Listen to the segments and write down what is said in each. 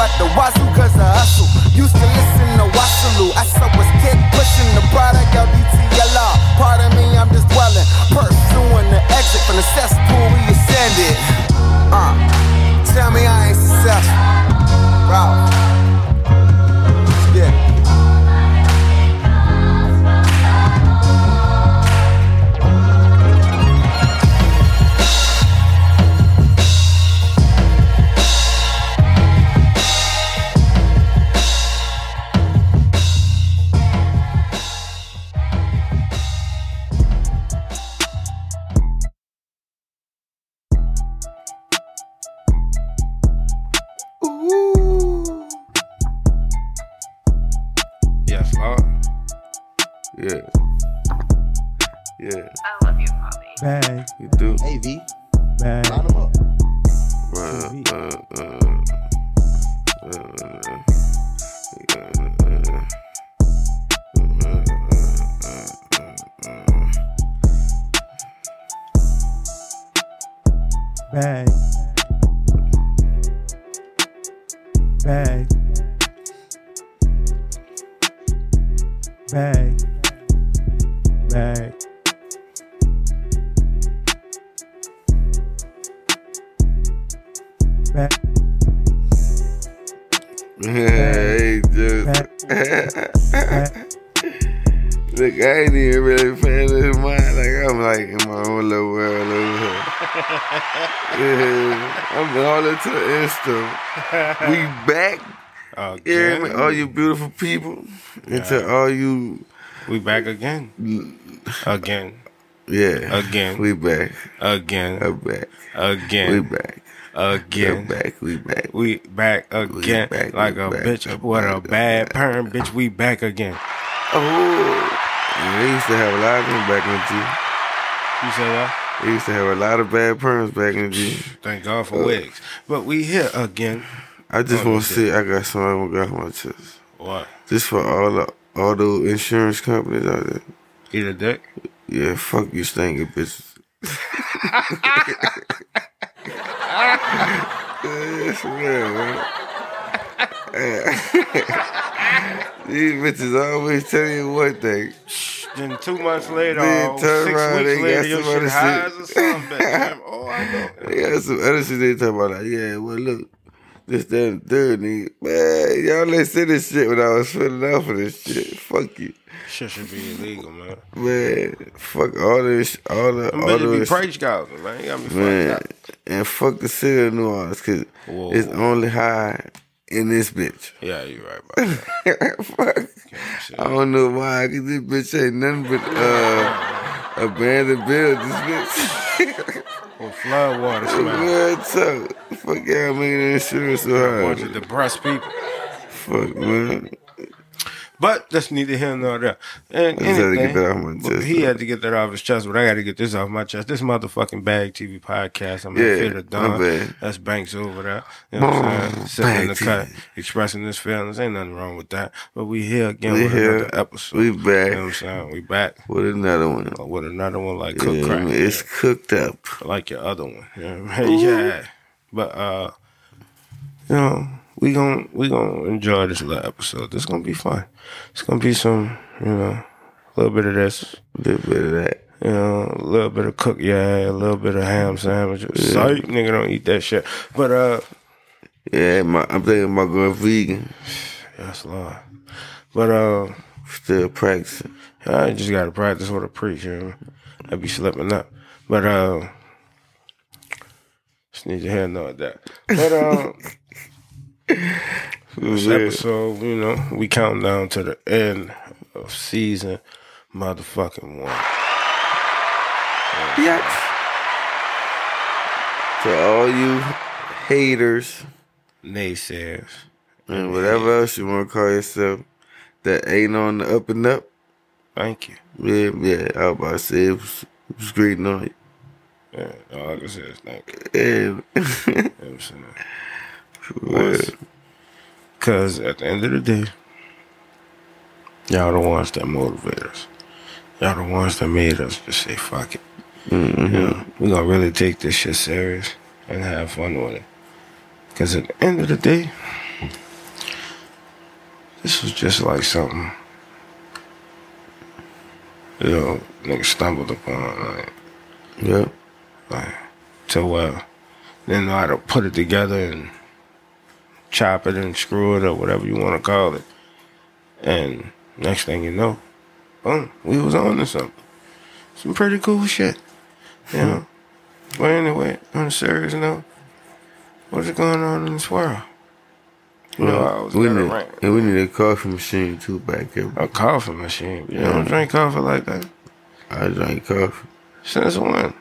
at the wazoo, cause I hustle. Used to listen to Waterloo. I saw us kid pushing the product out DTLR. Pardon me, I'm just dwelling, pursuing the exit from the cesspool we ascended. Tell me I ain't successful, Ralph. Yeah. Yeah. I love you, Bobby. Bang. You do. Hey, V. Bang. Line them up. Bang. Bang. Bang. Bang. Back. Hey, dude. Look, I ain't even really paying this mind. Like, I'm like in my own little world over here. Yeah, I'm all into Insta. We back. Okay. Yeah, all you beautiful people. And to all you. We back again. Again. Yeah. Again. We back. Again. I'm back. Again. We back. Again. We back again. We back, like a back, bitch with a bad perm, bitch, we back again. Oh, they used to have a lot of them back in the G. You say what? They used to have a lot of bad perms back in the G. Thank God for wigs. But we here again. I just want to say I got something I got on my chest. What? Just for all the insurance companies out there. Eat a dick? Yeah, fuck you stinking bitches. Yes, man. These bitches always tell you one thing. Then 2 months later, or 6 weeks later, your shit highs or something. Damn, I know. They got some other shit they talking about. Like, yeah, well, look, this, that, and third, nigga. Man, y'all didn't say this shit when I was filling out for this shit. Fuck you. Shit should be illegal, man. Man, fuck all this, all the. Be price gouging, man. You got me fucked up. And fuck the city of New Orleans, cause it's only high in this bitch. Yeah, you right about that. Fuck. I don't know why, cause this bitch ain't nothing but abandoned buildings, bitch. Or flood water, man. Fuck y'all making the insurance so hard. A bunch of depressed people. Fuck, man. But that's neither here nor there. And anything, he had to get that off his chest, but I got to get this off my chest. This motherfucking Bag TV podcast. I'm in fear of done. That's Banks over there. You know what I'm saying? Sitting in the cut, expressing his feelings. Ain't nothing wrong with that. But we here again another episode. We back. You know what I'm saying? We back. With another one. With another one like cooked crack. It's cooked up. Like your other one. You know what I mean? Yeah. But, you know. We gonna enjoy this little episode. This is gonna be fun. It's gonna be some, a little bit of this, a little bit of that, a little bit of cook, a little bit of ham sandwiches. Yeah. Sorry, nigga, don't eat that shit. But I'm thinking about going vegan. That's Lord. But still practicing. I just gotta practice what I preach. I be slipping up. But just need your hand on that. But This episode, we count down to the end of season motherfucking one. Yes. To all you haters, naysayers, and whatever else you want to call yourself that ain't on the up and up. Thank you. Yeah, I was about to say it was great night. Yeah, all I can say is thank you. Yeah. Because at the end of the day, y'all the ones that motivate us. Y'all the ones that made us just say, fuck it. Mm-hmm. We're going to really take this shit serious and have fun with it. Because at the end of the day, This was just like something, you know, nigga stumbled upon, like, yeah, like, to where they didn't know how to put it together and chop it and screw it or whatever you want to call it. And next thing you know, boom, we was on to something. Some pretty cool shit, you know. But anyway, on a serious note, what's going on in this world? You know, I was we need a coffee machine too back here. A coffee machine? You don't drink coffee like that? I drink coffee. Since when?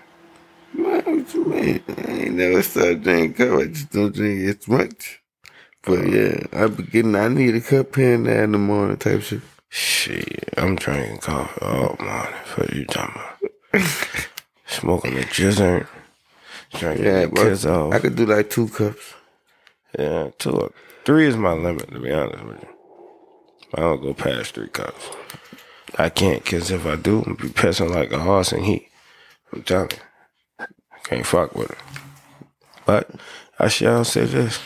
Man, what you mean? I ain't never started drinking coffee. I just don't drink as much. But yeah, I need a cup here and there in the morning type shit. Shit, I'm drinking coffee all morning. What you talking about? Smoking the jizzard. Drinking the kids off. I could do like 2 cups. Yeah, 2 or 3 is my limit, to be honest with you. I don't go past 3 cups. I can't, because if I do, I'm be pissing like a horse in heat. I'm telling you. I can't fuck with it. But I shall say this.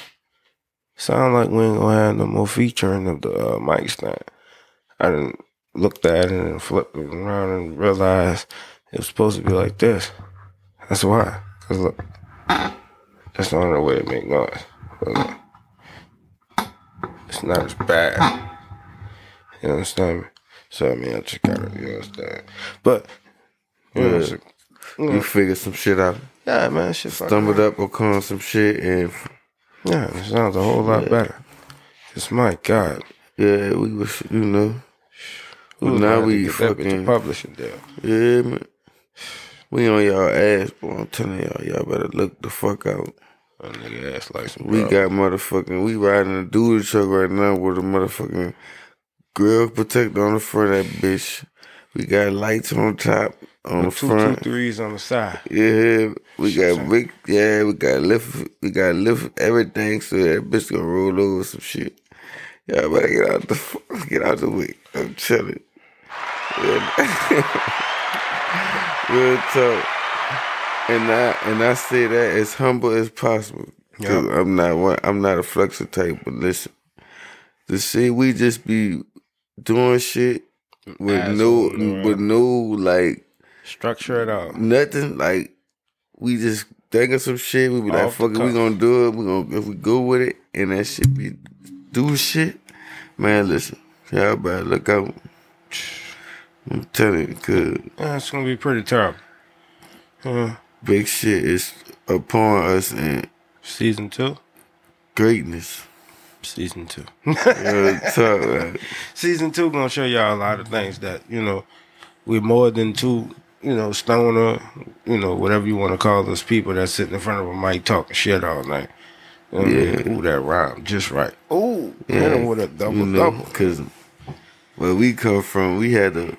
Sound like we ain't going to have no more featuring of the mic stand. I done looked at it and flipped it around and realized it was supposed to be like this. That's why. Because look, that's the only way to make noise. But look, it's not as bad. You understand me? So, I mean, I just gotta, you understand. But, you know, you figured some shit out. Yeah, man, shit stumbled up or called some shit and... Yeah, it sounds a whole lot better. It's my God. Yeah, we was, you know. But now we fucking publishing deal. Yeah, man. We on y'all ass, boy. I'm telling y'all better look the fuck out. My nigga ass like some. We got motherfucking. We riding a dually truck right now with a motherfucking grill protector on the front of that bitch. We got lights on top, on the front. 2 3s on the side. Yeah, we got big. Yeah, we got lift. Everything so that bitch gonna roll over some shit. Yeah, but get out the way. I'm chilling. Yeah. Real talk. And I say that as humble as possible. Yep. I'm not a flexor type, but listen, the shit we just be doing shit with no structure at all. Nothing like we just think of some shit. We be like, fuck it, we gonna do it. We gonna if we go with it, and that shit be. Do shit, man. Listen, y'all better look out. I'm telling you, good. It's gonna be pretty tough. Big shit is upon us and Season 2. Greatness. Season 2. Tough, Season 2 gonna show y'all a lot of things that you know we're more than two. You know, stoner. You know, whatever you want to call those people that sit in front of a mic talking shit all night. Yeah. Ooh, that rhyme just right. Ooh, yeah. With a double, you know, double. Because where we come from, we had to.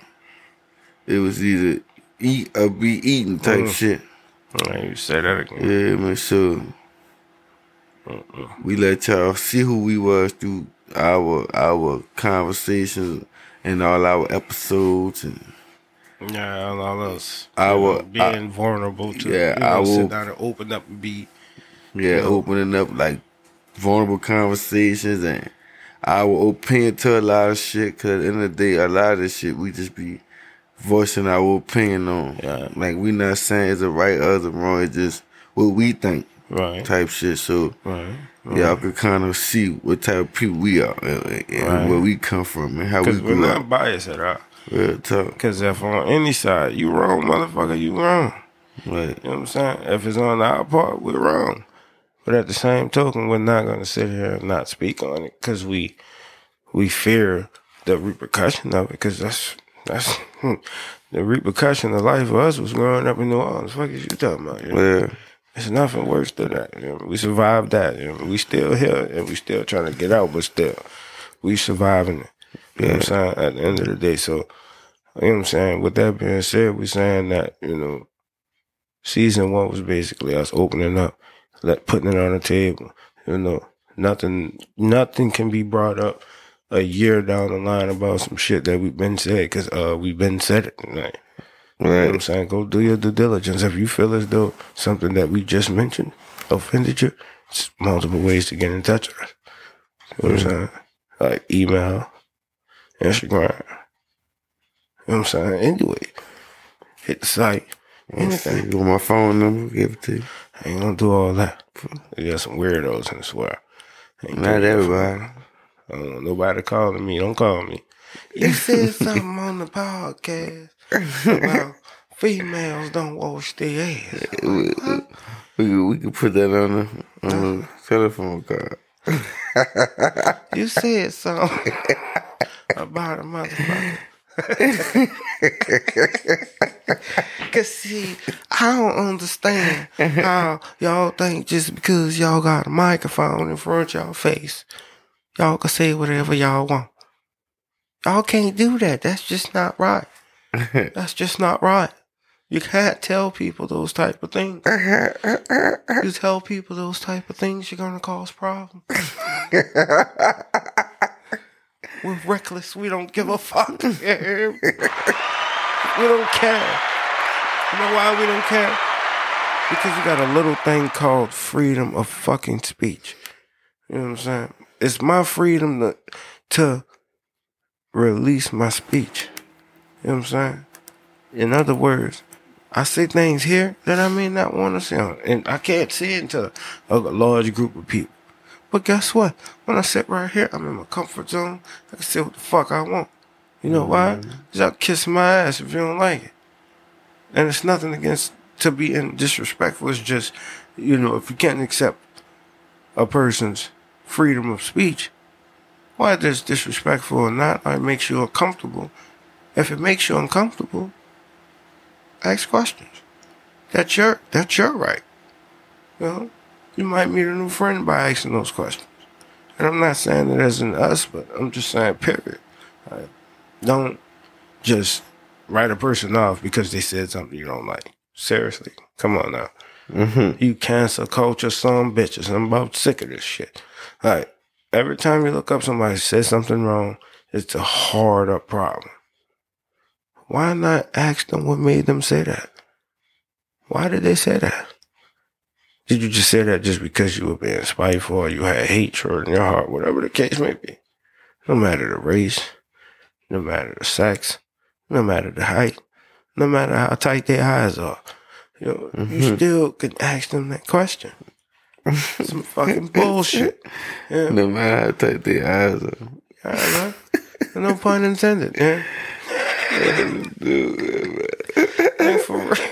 It was either eat or be eaten type shit. Right, you say that again. Yeah, man. So we let y'all see who we was through our conversations and all our episodes and. Yeah, all us. Being vulnerable to. Yeah, sit down and open up and be. Yeah, opening up like vulnerable conversations and our opinion to a lot of shit. Cause at the end of the day, a lot of this shit we just be voicing our opinion on. Yeah. Like we not saying it's a right or it's wrong. It's just what we think, right? Type shit. So y'all can kind of see what type of people we are and where we come from and how we grew up. Cause we're not biased at all. Real talk. Cause if on any side you wrong, motherfucker, you wrong. Right. You know what I'm saying? If it's on our part, we're wrong. But at the same token, we're not going to sit here and not speak on it because we fear the repercussion of it because that's the repercussion of life for us was growing up in New Orleans. Fuck is you talking about? You know? Yeah. It's nothing worse than that. You know? We survived that. You know? We still here and we still trying to get out, but still, we surviving it. You know what I'm saying? At the end of the day. So, you know what I'm saying? With that being said, we're saying that, you know, Season 1 was basically us opening up. Like putting it on the table, you know, nothing can be brought up a year down the line about some shit that we've been said because we've been said it tonight. Right. You know what I'm saying? Go do your due diligence. If you feel as though something that we just mentioned offended you, it's multiple ways to get in touch with us. You know what I'm saying? like email, Instagram. You know what I'm saying? Anyway, hit the site. Anything. You want my phone number? Give it to you. I ain't gonna do all that. You got some weirdos in this world. Not everybody. I don't know, nobody calling me. Don't call me. You said something on the podcast about females don't wash their ass. We could put that on the telephone card. You said something about a motherfucker. Cause see, I don't understand how y'all think just because y'all got a microphone in front of y'all face, y'all can say whatever y'all want. Y'all can't do that. That's just not right. That's just not right. You can't tell people those type of things. You tell people those type of things, you're gonna cause problems. We're reckless. We don't give a fuck. We don't care. You know why we don't care? Because you got a little thing called freedom of fucking speech. You know what I'm saying? It's my freedom to release my speech. You know what I'm saying? In other words, I say things here that I may not want to say. And I can't say it to a large group of people. But guess what? When I sit right here, I'm in my comfort zone. I can say what the fuck I want. You know why? Because I'll kiss my ass if you don't like it. And it's nothing against to be disrespectful. It's just, you know, if you can't accept a person's freedom of speech, whether it's disrespectful or not, or it makes you uncomfortable. If it makes you uncomfortable, ask questions. That's your right. You know? You might meet a new friend by asking those questions. And I'm not saying that as an us, but I'm just saying, period. Like, don't just write a person off because they said something you don't like. Seriously. Come on now. Mm-hmm. You cancel culture some bitches. I'm about sick of this shit. Like, every time you look up somebody says something wrong, it's a hard up problem. Why not ask them what made them say that? Why did they say that? Did you just say that just because you were being spiteful or you had hatred in your heart, whatever the case may be? No matter the race, no matter the sex, no matter the height, no matter how tight their eyes are, you know, you still can ask them that question. Some fucking bullshit. Yeah. No matter how tight their eyes are. I don't know. No pun intended. Yeah. And for real.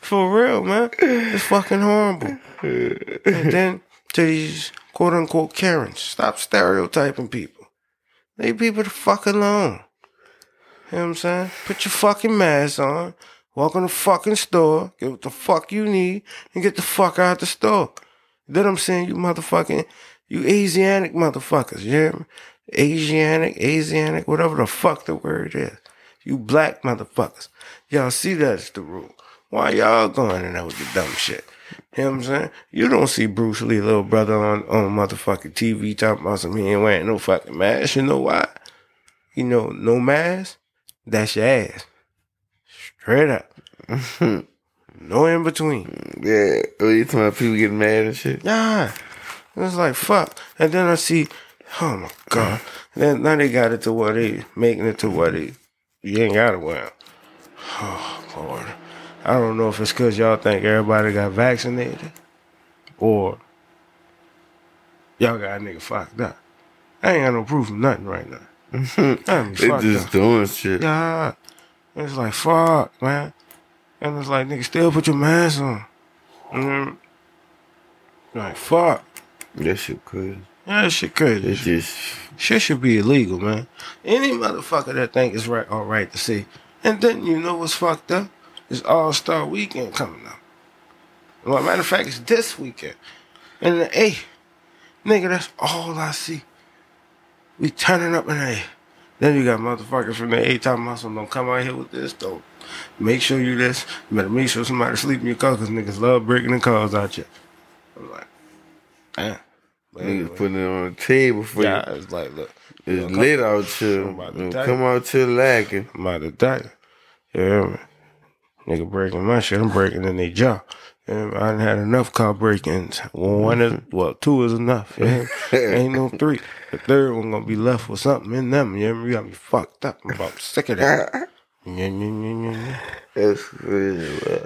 For real, man. It's fucking horrible. And then to these quote-unquote Karens, stop stereotyping people. Leave people the fuck alone. You know what I'm saying? Put your fucking mask on, walk in the fucking store, get what the fuck you need, and get the fuck out the store. Then I'm saying you Asianic motherfuckers, you hear me? Asianic, whatever the fuck the word is. You black motherfuckers. Y'all see that's the rule. Why y'all going in there with the dumb shit? You know what I'm saying? You don't see Bruce Lee, little brother, on motherfucking TV talking about some he ain't wearing no fucking mask. You know why? You know, no mask, that's your ass. Straight up. No in between. Yeah. Oh, you talking about people getting mad and shit? Nah. It's like, fuck. And then I see, oh my God. Then now they got it to where they making it to where you ain't got to wear them. Oh, Lord. I don't know if it's because y'all think everybody got vaccinated or y'all got a nigga fucked up. I ain't got no proof of nothing right now. They just doing shit. God. It's like, fuck, man. And it's like, nigga, still put your mask on. Like, fuck. That shit crazy. Yeah, that shit crazy. Shit should be illegal, man. Any motherfucker that think it's right, all right to see. And then you know what's fucked up? It's All-Star Weekend coming up. Well, matter of fact, it's this weekend. And the A, nigga, that's all I see. We turning up in the A. Then you got motherfuckers from the A talking about something. Don't come out here with this, though. Make sure you this. You better make sure somebody sleep in your car because niggas love breaking the cars out here. I'm like, damn. Anyway. Niggas putting it on the table for you. It's like, look. It's lit out here. Come out here lacking. I'm about to die. Yeah, man. Nigga breaking my shit, I'm breaking in their jaw. And I done had enough car break-ins. Two is enough. Yeah? Ain't no three. The third one gonna be left with something in them. Yeah, you got me fucked up. I'm about sick of that. That's crazy.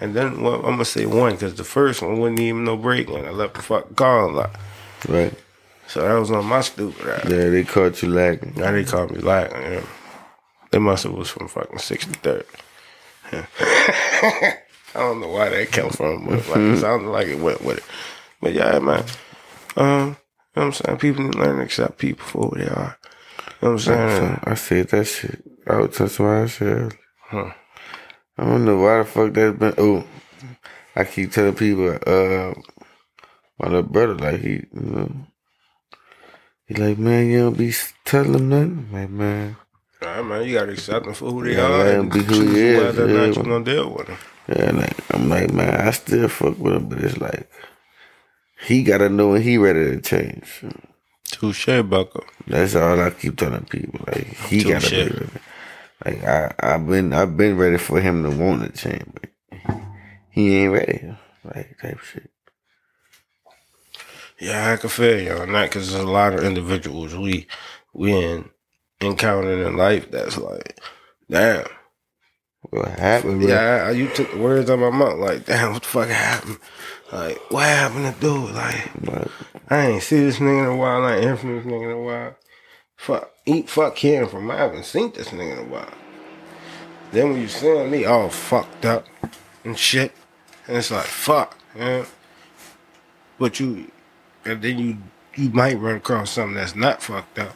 And then well, I'm gonna say one because the first one wasn't even no break-in. I left the fucking car a lot. Right. So that was on my stupid ass. Yeah, they caught you lacking. Now they caught me lacking. Yeah. They must have was from fucking 63rd. Yeah. I don't know why that came from, but like, it sounded like it went with it. But yeah, man. You know what I'm saying? People need to learn to accept people for who they are. You know what I'm saying? I said that shit. I would touch my shit. Huh. I don't know why the fuck that's been. Oh, I keep telling people, my little brother, like, he, you know, he like, man, you don't be telling them nothing. Like, man. All right, man, you got to accept them for who they are. And be who he is. Whether or not you're going to deal with them. Yeah, like, I'm like, man, I still fuck with him, but it's like, he gotta know when he ready to change. Touche, Bucko. That's all I keep telling people. Like, he Touché. Gotta be ready. Like, I've been ready for him to want to change, but he ain't ready. Like, type shit. Yeah, I can feel y'all on that, because there's a lot of individuals we encountering in life that's like, damn. What happened, bro? Yeah, you took the words out of my mouth. Like, damn, what the fuck happened? Like, what happened to dude? Like, I ain't see this nigga in a while. I ain't hear from this nigga in a while. Fuck hearing from him. I haven't seen this nigga in a while. Then when you see me all fucked up and shit, and it's like, fuck, man. But you, and then you might run across something that's not fucked up,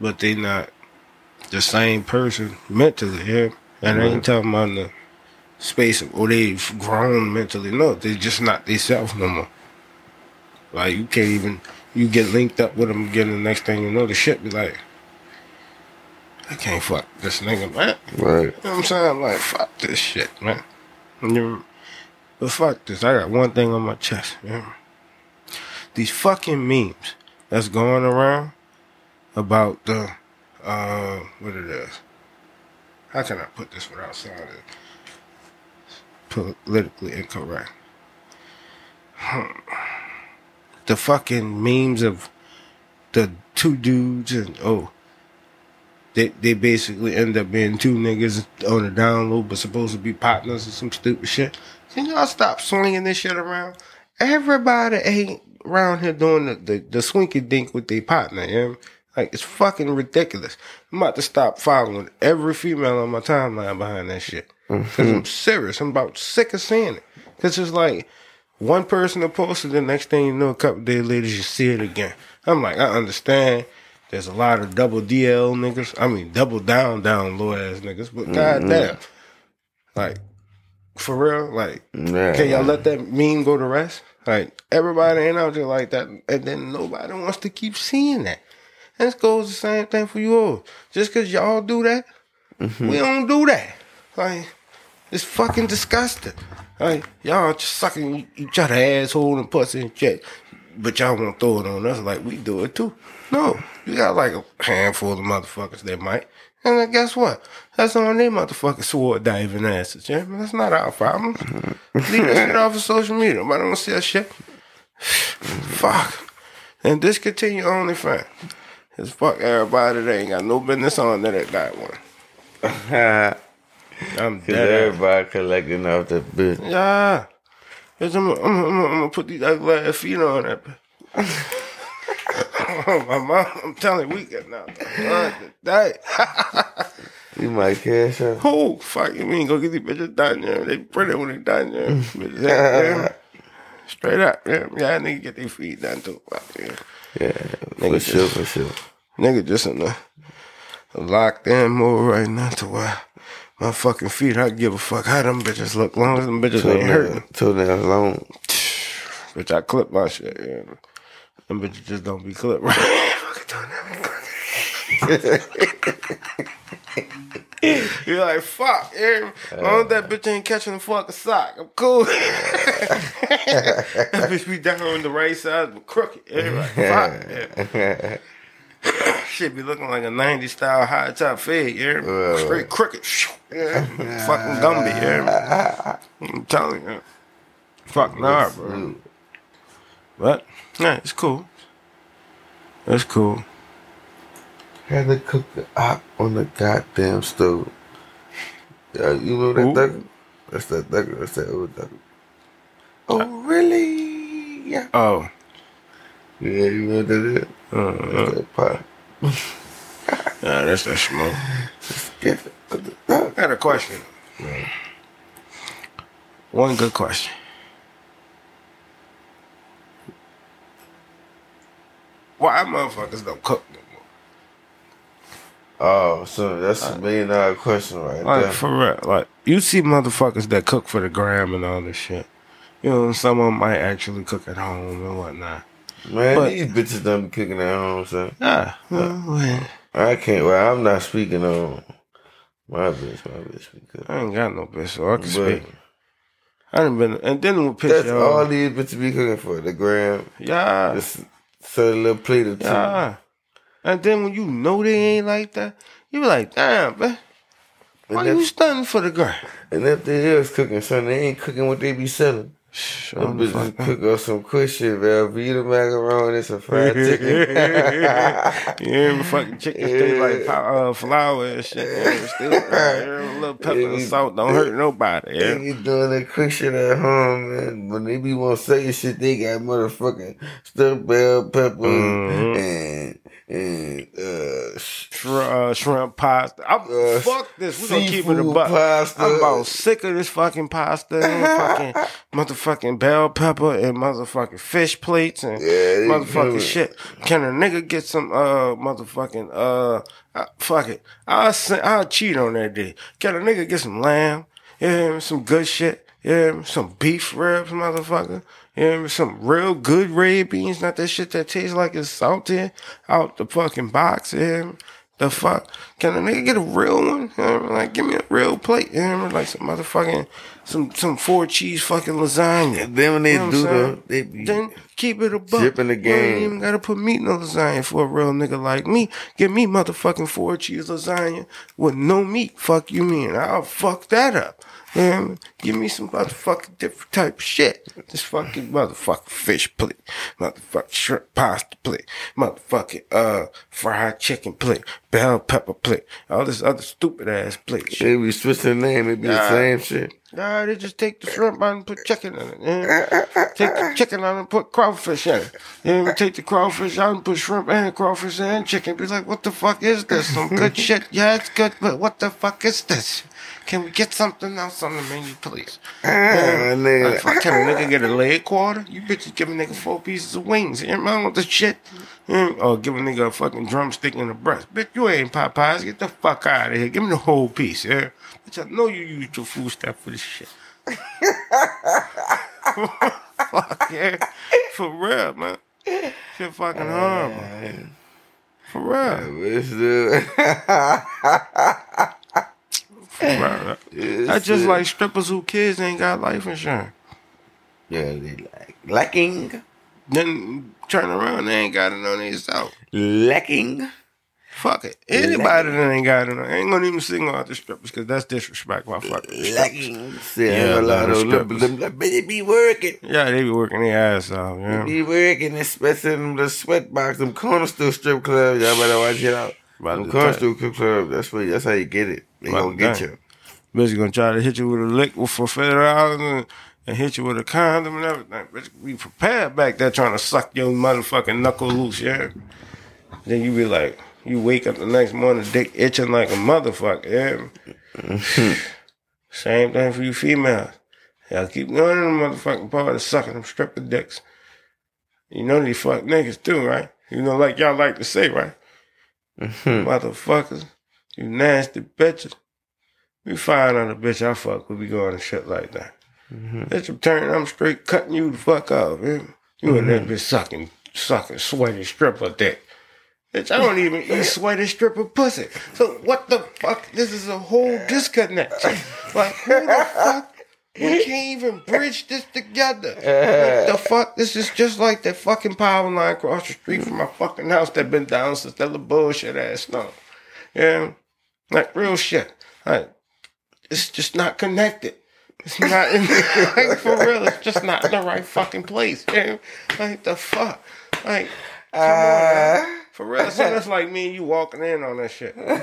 but they not the same person mentally, yeah? And I ain't talking about the space of, oh, they've grown mentally. No, they're just not themselves no more. Like, you can't even, you get linked up with them, getting the next thing you know, the shit be like, I can't fuck this nigga, man. Right. You know what I'm saying? Like, fuck this shit, man. But fuck this. I got one thing on my chest, man. These fucking memes that's going around about the, what it is. How can I put this without sounding politically incorrect? The fucking memes of the two dudes and, oh, they basically end up being two niggas on the down low, but supposed to be partners or some stupid shit. Can y'all stop swinging this shit around? Everybody ain't around here doing the swinky dink with their partner, you know? Like, it's fucking ridiculous. I'm about to stop following every female on my timeline behind that shit. Because I'm serious. I'm about sick of seeing it. Because it's like, one person will post it, the next thing you know, a couple days later, you see it again. I'm like, I understand. There's a lot of double DL niggas. I mean, double down low-ass niggas. But goddamn. Like, for real? Like, can y'all let that meme go to rest? Like, everybody ain't out there like that. And then nobody wants to keep seeing that. This goes the same thing for you all. Just because y'all do that, we don't do that. Like, it's fucking disgusting. Like, y'all just sucking each other asshole and pussy and shit. But y'all won't throw it on us like we do it too. No, you got like a handful of motherfuckers that might. And then guess what? That's on their motherfucking sword diving asses. Yeah? That's not our problem. Leave that shit off of social media. Nobody don't see that shit. Fuck. And discontinue OnlyFans. Cause fuck everybody that ain't got no business on that got one. I'm dead. Everybody collecting off that bitch. Yeah. Cause I'm gonna put these ugly ass feet on that bitch. My mom, I'm telling you, we got now. You might cash out. Who? Fuck you mean? Go get these bitches done, yeah. They pretty when they done, yeah. Straight up, yeah. Yeah, I need to get their feet done too. Yeah. Yeah, nigga for sure. Nigga just in a locked-in mode right now to why my fucking feet, I give a fuck how them bitches look. Long as them bitches ain't hurting. Till they're long. Bitch, I clip my shit, yeah. Them bitches just don't be clipped right. You're like, fuck, yeah. As long as that bitch ain't catching the fucking sock, I'm cool. That bitch be down on the right side, but crooked. Everybody, fuck, yeah. shit be looking like a 90s style high top fade, yeah? Straight crooked. Yeah. Fucking Gumby, yeah? I'm telling you. Fuck nah, bro. Mm. But, yeah, it's cool. That's cool. Had to cook the op on the goddamn stove. You know that duck? That's that duck. That's that old duck. Oh, really? Yeah. Oh. Yeah, you know what that is? That's that pot. Nah, that's that smoke. I got a question. Yeah. One good question. Why motherfuckers don't cook no more? Oh, so that's a $1 million question right like, there. For real. Like, you see motherfuckers that cook for the gram and all this shit. You know, some of them might actually cook at home and whatnot. Man, but these bitches don't be cooking at home, so. I can't. Well, I'm not speaking on my bitch. My bitch be cooking. I ain't got no bitch, so I can speak. I done been. And then we'll piss that's all these bitches be cooking for the gram. Yeah. Just, so a little plate of tea. Yeah. And then when you know they ain't like that, you be like, damn, bruh. Why you stunning for the girl? And if they is cooking, son, they ain't cooking what they be selling. Them bitches cook up some quick shit, man. Vita macaroni, some fried chicken. Yeah, fucking chicken stay like flour and shit. Yeah, still, a little pepper and salt don't hurt nobody. Yeah. They be doing that quick shit at home, man. When they be want to say shit, they got motherfucking stuffed bell peppers and shrimp pasta. Fuck this. We're going to keep it a buck. Pasta. I'm about sick of this fucking pasta and fucking motherfucking bell pepper and motherfucking fish plates and motherfucking shit. Can a nigga get some motherfucking fuck it. I'll cheat on that day. Can a nigga get some lamb? Yeah, some good shit. Yeah, some beef ribs, motherfucker. Yeah, some real good red beans, not that shit that tastes like it's salted out the fucking box. Yeah, the fuck. Can a nigga get a real one? Yeah, like, give me a real plate. Yeah, like some motherfucking some 4-cheese fucking lasagna. And then when they do them, they be then keep it a buck. Zipping the game. You ain't even gotta put meat in a lasagna for a real nigga like me. Give me motherfucking 4-cheese lasagna with no meat. Fuck you mean? I'll fuck that up. Yeah, give me some motherfucking different type of shit. This fucking motherfucking fish plate, motherfucking shrimp pasta plate, motherfucking fried chicken plate, bell pepper plate, all this other stupid ass plate shit. They be switching the name, it be the same shit. Nah, they just take the shrimp out and put chicken in it. Yeah. Take the chicken out and put crawfish in it. Yeah, take the crawfish out and put shrimp and crawfish and chicken. Be like, what the fuck is this? Some good shit. Yeah, it's good, but what the fuck is this? Can we get something else on the menu, please? Like, fuck, can a nigga get a leg quarter? You bitches give a nigga 4 pieces of wings. You mind with the shit? Or give a nigga a fucking drumstick in the breast. Bitch, you ain't Popeyes. Get the fuck out of here. Give me the whole piece, yeah? Bitch, I know you used your food stuff for this shit. Fuck, yeah. For real, man. Shit fucking horrible. Man. For real. Yeah, I just like strippers who kids ain't got life insurance. Yeah, they like lacking. Then turn around, they ain't got it on their self. Lacking. Fuck it. Anybody that ain't got it on, ain't gonna even single out the strippers because that's disrespect. My fucking lacking. Yeah, a lot of them. They be working. Yeah, they be working their ass off. Yeah. They be working, especially in the sweat box, them corner store strip clubs. Y'all better watch it out. Them corner store strip clubs. That's how you get it. They gonna get you. Bitch gonna try to hit you with a lick for $5 and hit you with a condom and everything. Bitch, be prepared back there trying to suck your motherfucking knuckle loose, yeah? Then you be like, you wake up the next morning, dick itching like a motherfucker, yeah? Same thing for you females. Y'all keep going to the motherfucking party sucking them stripper dicks. You know these fuck niggas too, right? You know, like y'all like to say, right? Motherfuckers. You nasty bitches. We find out a bitch I fuck with, we going and shit like that. Bitch, I'm turning, I'm straight cutting you the fuck off. Man. You and that bitch sucking sweaty stripper dick. Bitch, I don't even eat sweaty stripper pussy. So what the fuck? This is a whole disconnect. Like, who the fuck We can't even bridge this together. What the fuck? This is just like that fucking power line across the street from my fucking house that been down since that little bullshit ass snow. Yeah, like real shit. Like, it's just not connected. It's not in the, like, for real. It's just not in the right fucking place. Yeah, like the fuck. Like, come on, man. For real, so that's like me and you walking in on that shit. We ain't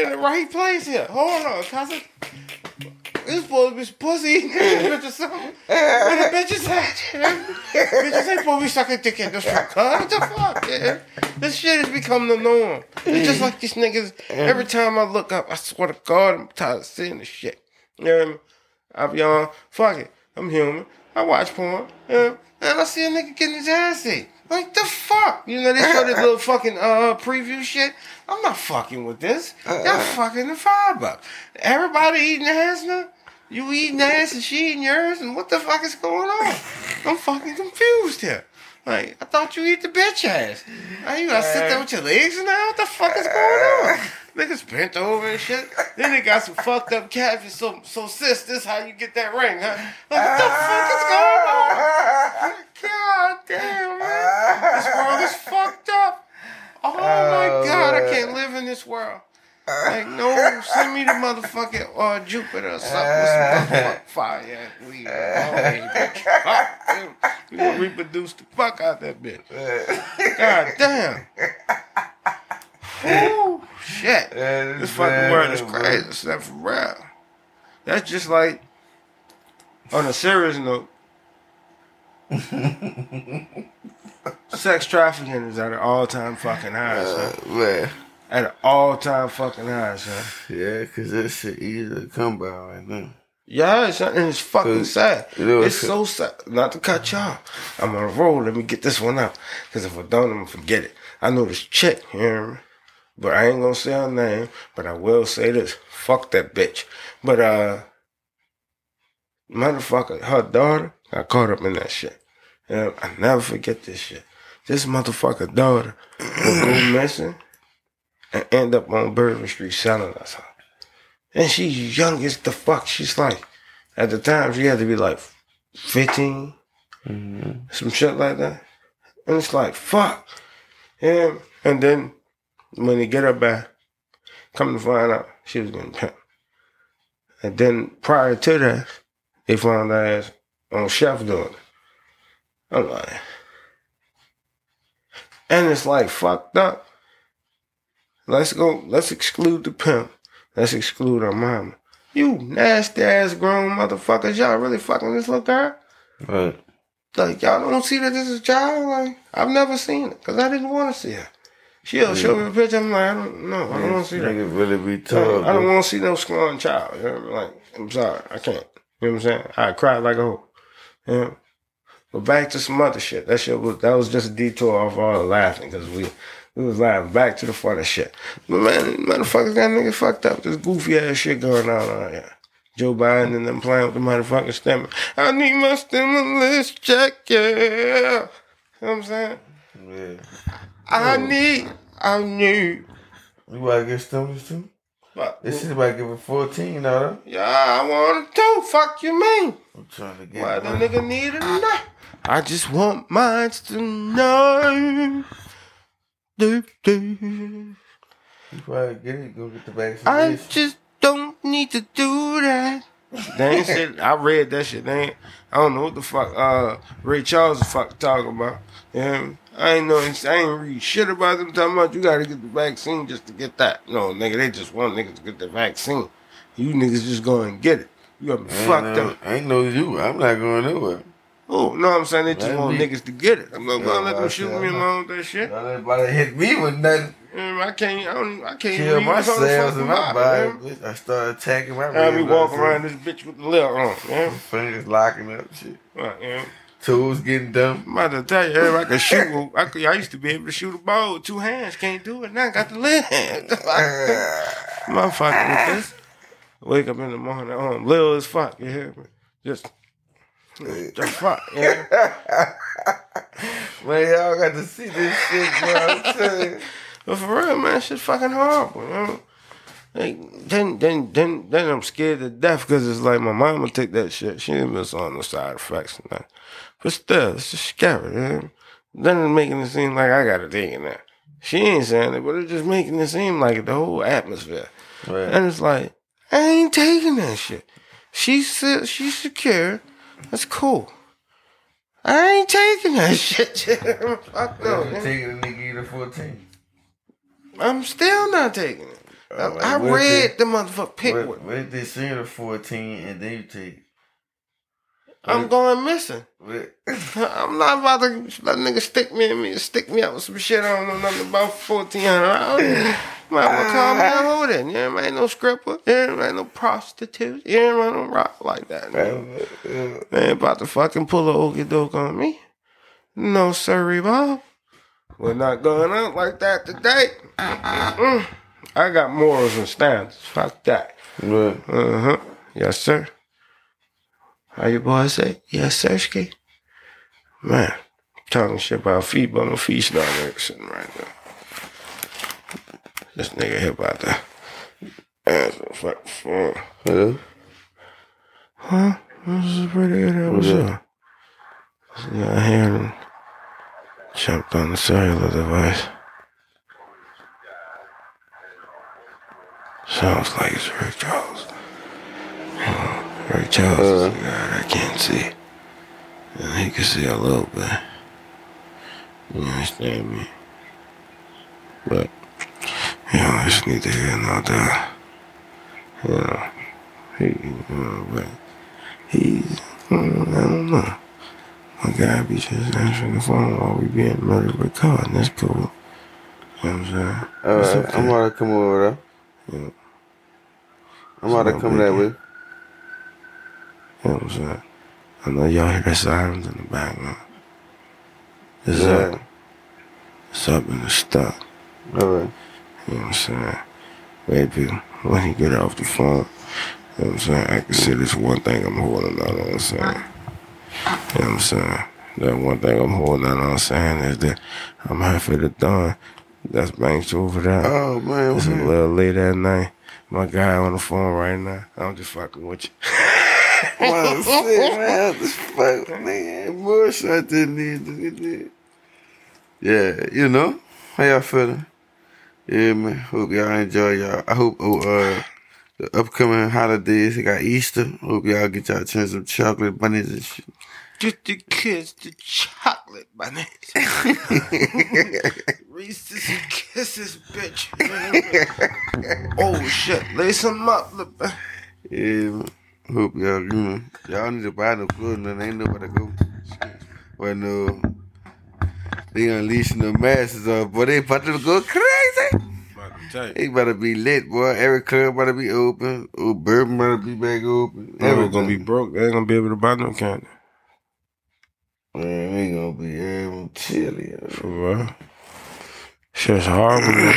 in the right place here. Hold on, cousin. This supposed to be pussy. Bitches, where the bitches at? Bitches ain't supposed to be sucking dick in this truck. What the fuck, yeah? This shit has become the norm. It's just like these niggas. Every time I look up, I swear to God, I'm tired of seeing this shit. You know what I mean? I'll be on. Fuck it. I'm human. I watch porn. You know? And I see a nigga getting his ass ate. Like, the fuck? You know, they show this little fucking preview shit. I'm not fucking with this. Y'all fucking the $5. Everybody eating ass now? You eating ass and she eating yours? And what the fuck is going on? I'm fucking confused here. Like, I thought you eat the bitch ass. Now you gotta sit there with your legs and now? What the fuck is going on? Niggas bent over and shit. Then they got some fucked up captions. So sis, this how you get that ring, huh? Like, what the fuck is going on? God damn, man. This world is fucked up. Oh my God, I can't live in this world. Like, no, send me to motherfucking Jupiter or something with some fuck fire. We bitch. Fuck, you gonna reproduce the fuck out that bitch. God damn. Ooh, shit. This fucking world is crazy. It's not for real. That's just like, on a serious note, sex trafficking is at an all-time fucking high, man. At an all-time fucking high, son. Yeah, because that shit easy to come by right now. Yeah, and it's fucking sad. You know, it's so sad. Not to cut y'all. I'm on a roll. Let me get this one out. Because if I don't, I'm going to forget it. I know this chick, you know what I mean? But I ain't going to say her name. But I will say this. Fuck that bitch. But, motherfucker, her daughter got caught up in that shit. And I never forget this shit. This motherfucker daughter will go missing and end up on Bourbon Street selling us her. And she's young as the fuck. She's like, at the time, she had to be like 15, some shit like that. And it's like, fuck. And then when they get her back, come to find out she was getting pimped. And then prior to that, they found her ass on Chef doing it. I'm like, and it's like fucked up. Let's go. Let's exclude the pimp. Let's exclude our mama. You nasty ass grown motherfuckers. Y'all really fucking this little girl? Right. Like, y'all don't see that this is a child? Like, I've never seen it because I didn't want to see her. She'll show me a picture. I'm like, I don't want to see that. Really be tough. I don't want to see no scorn child. You know what I mean? Like, I'm sorry. I can't. You know what I'm saying? I cried like a hoe. You know? But back to some other shit. That was just a detour off all the laughing because we was laughing. Back to the funny shit. But man, motherfuckers got niggas fucked up. This goofy ass shit going on out here. Joe Biden and them playing with the motherfucking stimulus. I need my stimulus check, yeah. You know what I'm saying? Yeah. I need. You about to get stimulus too? Fuck. This is about giving $14. Yeah, I want it too. Fuck you, man. I'm trying to get why the nigga need it now? I just want mine to know. You probably get it. Go get the vaccine. I just don't need to do that. They ain't said, I read that shit. They ain't, I don't know what the fuck Ray Charles the fuck talking about. You know what I mean? I ain't read shit about them talking about you gotta get the vaccine just to get that. No, nigga, they just want niggas to get the vaccine. You niggas just go and get it. You gotta be fucked up. I ain't know you. I'm not going nowhere. Oh, no, I'm saying they just want niggas to get it. I'm not gonna let them shoot me along with that shit. Don't everybody hit me with nothing. I can't kill myself and my body. Bitch. I start attacking my body. I be walking around this bitch with the left arm. Yeah? Fingers locking up shit. Right, yeah. Tools getting dumb. I'm about to tell you, I could shoot. I used to be able to shoot a ball with two hands. Can't do it. Now I got the left hand. Motherfucker with this. Wake up in the morning, arm little as fuck. You hear me? Just fuck, yeah. Man, y'all got to see this shit, bro. I'm telling you. But for real, man, shit's fucking horrible, you know? Then I'm scared to death because it's like my mom would take that shit. She didn't miss on no side effects and that. But still, it's just scary, man. Then it's making it seem like I got to take it now. She ain't saying it, but it's just making it seem like the whole atmosphere. Right. And it's like, I ain't taking that shit. She said she's secure. That's cool. I ain't taking that shit. Fuck no. I'm taking a nigga either 14. I'm still not taking it. Like, I read the motherfucker pick with. What if they send her 14 and then you take it? I'm going missing. I'm not about to let a nigga stick me up with some shit I don't know nothing about for 1400 hours. Might call me a hoe then. Yeah, ain't no stripper. Yeah, ain't no prostitute. Yeah, ain't no rock like that. Man, ain't about to fucking pull a okie doke on me. No sirree, Bob. We're not going out like that today. I got morals and standards. Fuck that. Right. Uh-huh. Yes, sir. How your boy say? Yes, sir, Ski. Man, I'm talking shit about feet, but my feet started sitting right there. This nigga here about to answer the fucking phone. Hello? Huh? This is pretty good. What's up? Yeah, I heard him jumped on the cellular device. Sounds like it's Rick Charles. Rick Charles is a guy I can't see. And he can see a little bit. You understand me? But, you know, I just need to hear no doubt. You know, I don't know. My guy be just answering the phone while we being murdered with car, and that's cool. You know what I'm saying? Alright, okay. I'm about to come over there. Yeah. I'm about to come that way. You know what I'm saying? I know y'all hear the sirens in the background. It's up. It's up and it's stuck. Alright. You know what I'm saying? Maybe when he get off the phone, you know what I'm saying? I can see this one thing I'm holding out on saying. You know what I'm saying? That one thing I'm holding out on saying is that I'm halfway to done. That's Banks over there. Oh, man. It's a little late at night. My guy on the phone right now. I'm just fucking with you. Wow, shit, man. This fucking nigga bullshit didn't need to get there. Yeah, you know? How y'all feeling? Yeah, man. Hope y'all enjoy y'all. I hope the upcoming holidays, they got Easter. Hope y'all get y'all chance some chocolate bunnies and shit. Get the kids the chocolate bunnies. Reese's and Kisses, bitch. Oh, shit. Lace them up, little man. Yeah, man. Hope y'all, you know, y'all need to buy no clothes and ain't nobody go. Well, no, they unleashing the masses up, boy. They about to go crazy. They about to be lit, boy. Every club about to be open. Old Bourbon about to be back open. Everyone's gonna be broke. They ain't gonna be able to buy no candy. Man, they gonna be everyone chilly. For real. Shit's horrible.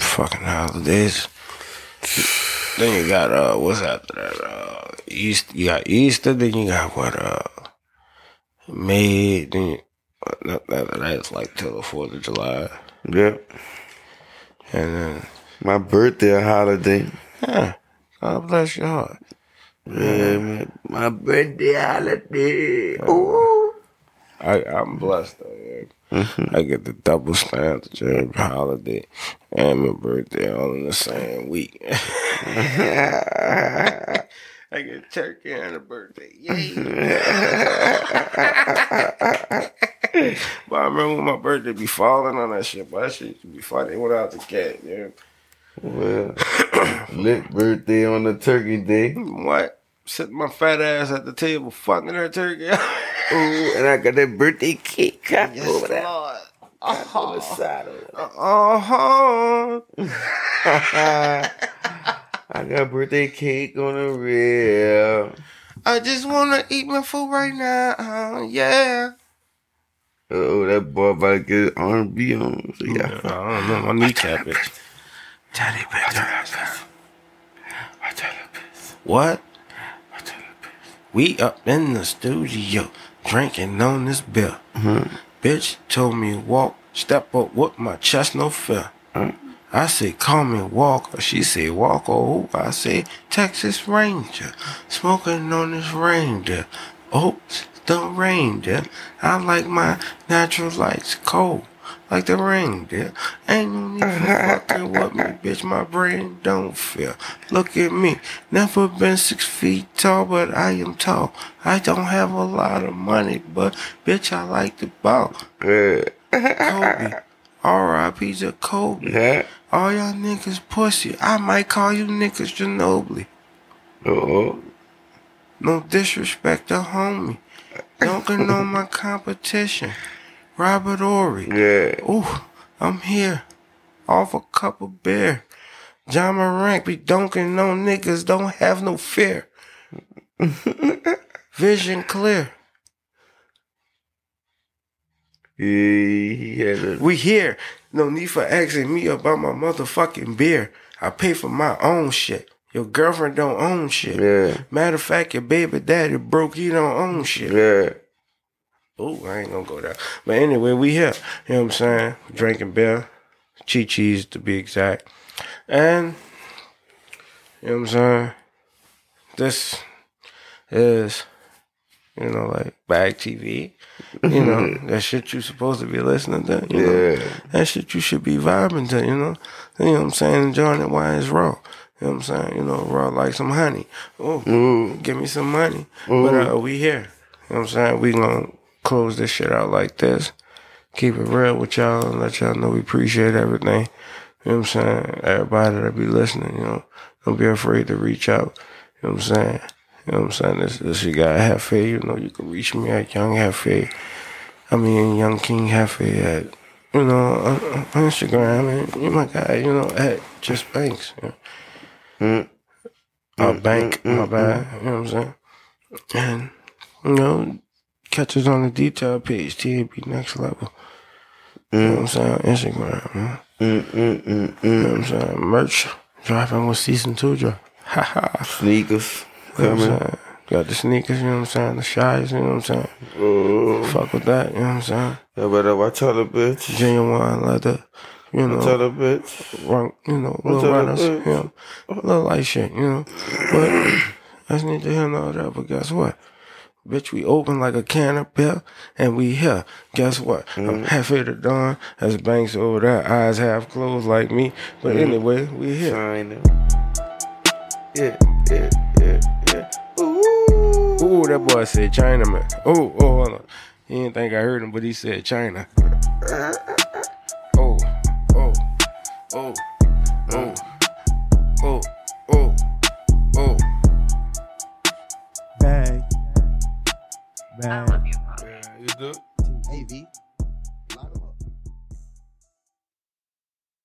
Fucking holidays. Then you got, what's after that? Easter, you got Easter, then you got what, May, then you, that's like till the 4th of July. Yep. And then. My birthday holiday. Yeah. God bless your heart. Yeah, man. My birthday holiday. Ooh. I'm blessed, though, yeah. I get the double stamp during the holiday and my birthday all in the same week. I get turkey and a birthday. Yay! But I remember when my birthday be falling on that shit, but that shit be funny without the cat, yeah. Well, lit birthday on the turkey day. What? Sitting my fat ass at the table fucking her turkey. Ooh, and I got that birthday cake cut over there. Uh-huh. On the side of it. Uh-huh. I got birthday cake on the rib. I just want to eat my food right now. Yeah. Oh, that boy about to get his R&B on. So yeah. I don't know. My knee tap it. Daddy, what? We up in the studio, drinking on this beer. Mm-hmm. Bitch told me walk, step up with my chest, no fear. Mm-hmm. I said, Coleman Walker. She said, Walker who? I said, Texas Ranger. Smoking on this reindeer. Oops, the reindeer. I like my natural lights cold. Like the reindeer. Ain't no need for fucking with me, bitch. My brain don't feel. Look at me. Never been 6 feet tall, but I am tall. I don't have a lot of money, but bitch, I like the ball. Kobe. R.I.P. to Kobe. Yeah. All y'all niggas pussy. I might call you niggas Ginobili. Uh-oh. No disrespect to homie. Don't get on my competition. Robert Ory. Yeah. Ooh, I'm here. Off a cup of beer. John Morant be dunking on niggas. Don't have no fear. Vision clear. Yeah. We here. No need for asking me about my motherfucking beer. I pay for my own shit. Your girlfriend don't own shit. Yeah. Matter of fact, your baby daddy broke. He don't own shit. Yeah. Oh, I ain't gonna go there. But anyway, we here. You know what I'm saying? Drinking beer. Chi-Chi's to be exact. And, you know what I'm saying? This is, you know, like BAGTV. You know, that shit you supposed to be listening to. You know? Yeah. That shit you should be vibing to, you know? You know what I'm saying? Enjoying it while it's raw. You know what I'm saying? You know, raw like some honey. Oh, give me some money. Ooh. But we here. You know what I'm saying? We gonna close this shit out like this. Keep it real with y'all and let y'all know we appreciate everything. You know what I'm saying? Everybody that be listening, you know, don't be afraid to reach out. You know what I'm saying? You know what I'm saying? This your guy Hefe. You know, you can reach me at Young Hefe. I mean, Young King Hefe at, you know, on Instagram. And you my guy, you know, at Just Banks. You know? My bad. You know what I'm saying? And, you know, catch us on the detail page, TAB Next Level. You know what I'm saying? Instagram, man. You know what I'm saying? Merch dropping with season 2 drop. Sneakers. You know what I'm saying? Got the sneakers, you know what I'm saying? The shies, you know what I'm saying? Fuck with that, you know what I'm saying? Yeah, but I tell the bitch. Genuine leather. You know, tell the bitch. Run, you know, little runners. You know, little light shit, you know. But I just need to hear all that, but guess what? Bitch, we open like a can of beer, and we here. Guess what? I'm halfway to dawn. That's Banks over there. Eyes half closed like me. But anyway, we here. Yeah. Ooh, that boy said China, man. Oh, hold on. He didn't think I heard him, but he said China. Oh.